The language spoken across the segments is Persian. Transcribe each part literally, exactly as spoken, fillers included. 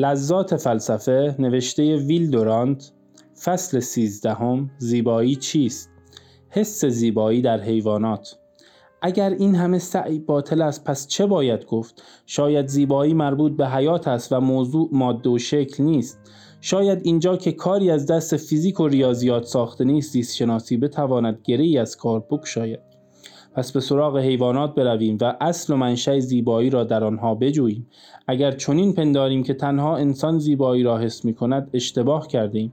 لذات فلسفه نوشته ویل دورانت، فصل سیزدهم، زیبایی چیست؟ حس زیبایی در حیوانات. اگر این همه سعی باطل است پس چه باید گفت؟ شاید زیبایی مربوط به حیات است و موضوع ماده و شکل نیست. شاید اینجا که کاری از دست فیزیک و ریاضیات ساخته نیست، زیست شناسی بتواند گره‌ای از کار بکشاید. پس به سراغ حیوانات برویم و اصل و منشأ زیبایی را در آنها بجوییم. اگر چنین پنداریم که تنها انسان زیبایی را حس می‌کند، اشتباه کردیم.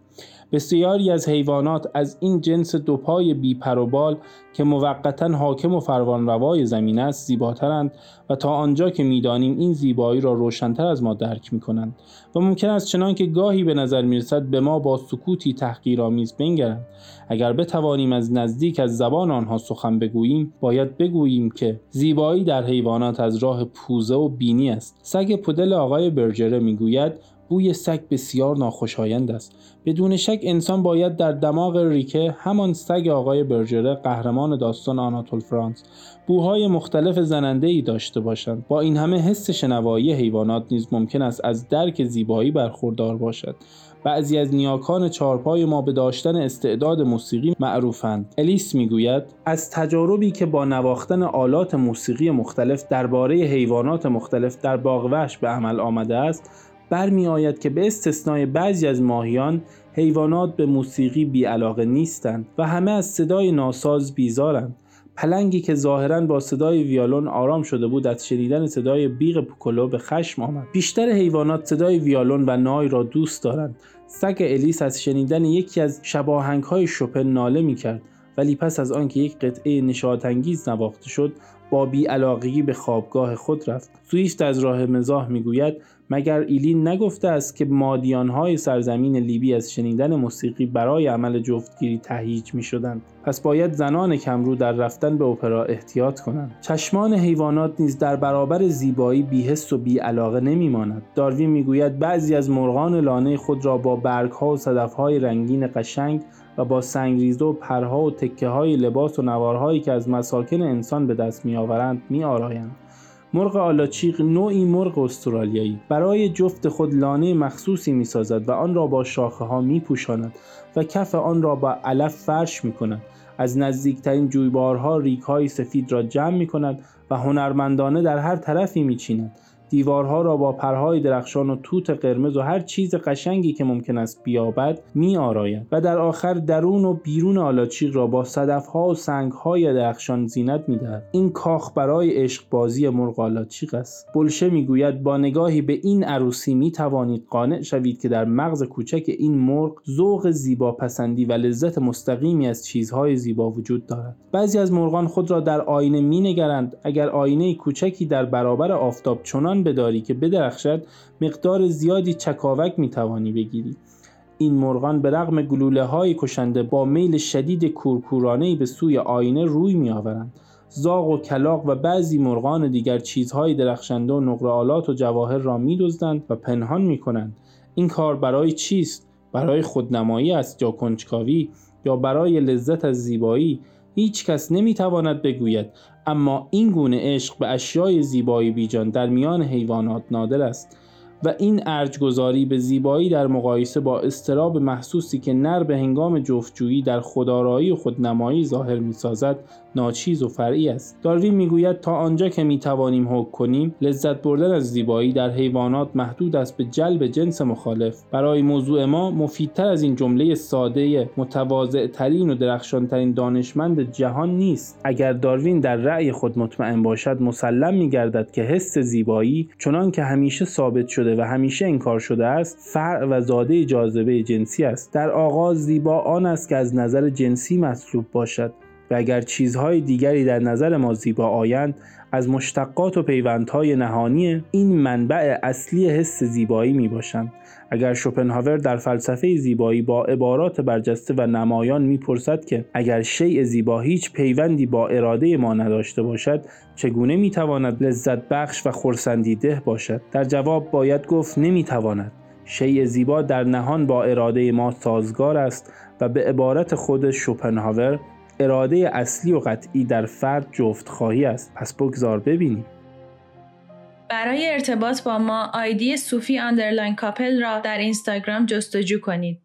بسیاری از حیوانات از این جنس دوپای بی‌پر و بال که موقتاً حاکم و فرمانروای زمین است زیباترند و تا آنجا که می‌دانیم این زیبایی را روشن‌تر از ما درک می‌کنند و ممکن است چنانکه گاهی به نظر می‌رسد به ما با سکوتی تحقیرآمیز بنگرند. اگر بتوانیم از نزدیک از زبان آنها سخن بگوییم، باید بگوییم که زیبایی در حیوانات از راه پوزه و بینی است. سگ پودل آقای برجره می‌گوید بوی سگ بسیار ناخوشایند است. بدون شک انسان باید در دماغ ریکه، همان سگ آقای برجره قهرمان داستان آناتول فرانس، بوهای مختلف زننده‌ای داشته باشند. با این همه حس شنوایی حیوانات نیز ممکن است از درک زیبایی برخوردار باشد. بعضی از نیاکان چارپای ما به داشتن استعداد موسیقی معروفند. الیس میگوید از تجاربی که با نواختن آلات موسیقی مختلف درباره حیوانات مختلف در باغ وحش به عمل آمده است، برمی آید که به استثنای بعضی از ماهیان، حیوانات به موسیقی بی‌علاقه نیستند و همه از صدای ناساز بیزارند. پلنگی که ظاهراً با صدای ویالون آرام شده بود، از شنیدن صدای بیگ پوکلو به خشم آمد. بیشتر حیوانات صدای ویالون و نای را دوست دارند. سگ الیس از شنیدن یکی از شباهنگ‌های شوپن ناله می‌کرد، ولی پس از آنکه یک قطعه نشاط‌انگیز نواخته شد، با بی‌علاقگی به خوابگاه خود رفت. سوئیست از راه مزاح می‌گوید مگر ایلین نگفته است که مادیان‌های سرزمین لیبی از شنیدن موسیقی برای عمل جفتگیری تهییج می‌شدند. پس باید زنان کمرو در رفتن به اپرا احتیاط کنند. چشمان حیوانات نیز در برابر زیبایی بی‌حس و بی‌علاقه نمی‌ماند. داروین می‌گوید بعضی از مرغان لانه خود را با برگ‌ها و صدف‌های رنگین قشنگ و با سنگریزه و پرها و تکه‌های لباس و نوارهایی که از مساکن انسان به دست می‌آورند می‌آرایند. مرغ آلاچیق نوعی مرغ استرالیایی برای جفت خود لانه مخصوصی می‌سازد و آن را با شاخه‌ها می‌پوشاند و کف آن را با علف فرش می‌کند. از نزدیکترین جویبارها ریگ‌های سفید را جمع می‌کند و هنرمندانه در هر طرفی می‌چیند. دیوارها را با پرهای درخشان و توت قرمز و هر چیز قشنگی که ممکن است بیابد می‌آراید و در آخر درون و بیرون آلاچیق را با صدف‌ها و سنگ‌های درخشان زینت می‌دهد. این کاخ برای عشق بازی مرغ آلاچیق است. بولشه می‌گوید با نگاهی به این عروسی می‌توانید قانع شوید که در مغز کوچک این مرغ ذوق زیباپسندی و لذت مستقیمی از چیزهای زیبا وجود دارد. بعضی از مرغان خود را در آینه می‌نگرند. اگر آینه کوچکی در برابر آفتاب چنان بداری که بدرخشد، مقدار زیادی چکاوک میتوانی بگیری. این مرغان به رغم گلوله‌های کشنده با میل شدید کورکورانه‌ای به سوی آینه روی می‌آورند. زاغ و کلاغ و بعضی مرغان دیگر چیزهای درخشنده و نقره آلات و جواهر را می‌دزدند و پنهان می‌کنند. این کار برای چیست؟ برای خودنمایی است یا کنجکاوی یا برای لذت از زیبایی؟ هیچ کس نمیتواند بگوید، اما این گونه عشق به اشیای زیبایی بیجان در میان حیوانات نادر است و این ارج‌گذاری به زیبایی در مقایسه با اضطراب محسوسی که نر به هنگام جفتجویی در خودآرایی و خودنمایی ظاهر می‌سازد ناچیز و فرعی است. داروین می‌گوید تا آنجا که می‌توانیم حکم کنیم، لذت بردن از زیبایی در حیوانات محدود است به جلب جنس مخالف. برای موضوع ما مفیدتر از این جمله ساده متواضع‌ترین و درخشان‌ترین دانشمند جهان نیست. اگر داروین در رأی خود مطمئن باشد، مسلم می‌گردد که حس زیبایی چنان که همیشه ثابت شده و همیشه انکار شده است، فرع و زاده جاذبه جنسی است. در آغاز زیبا آن است که از نظر جنسی مطلوب باشد و اگر چیزهای دیگری در نظر ما زیبا آیند، از مشتقات و پیوندهای نهانی این منبع اصلی حس زیبایی می باشند. اگر شوپنهاور در فلسفه زیبایی با عبارات برجسته و نمایان می پرسد که اگر شیء زیبا هیچ پیوندی با اراده ما نداشته باشد، چگونه می تواند لذت بخش و خرسندیده باشد؟ در جواب باید گفت نمی تواند. شیء زیبا در نهان با اراده ما سازگار است و به عبارت خود شوپنهاور، اراده اصلی و قطعی در فرد جفت‌خواهی است. پس بگذار ببینیم. برای ارتباط با ما آیدی صوفی اندرلاین کاپل را در اینستاگرام جستجو کنید.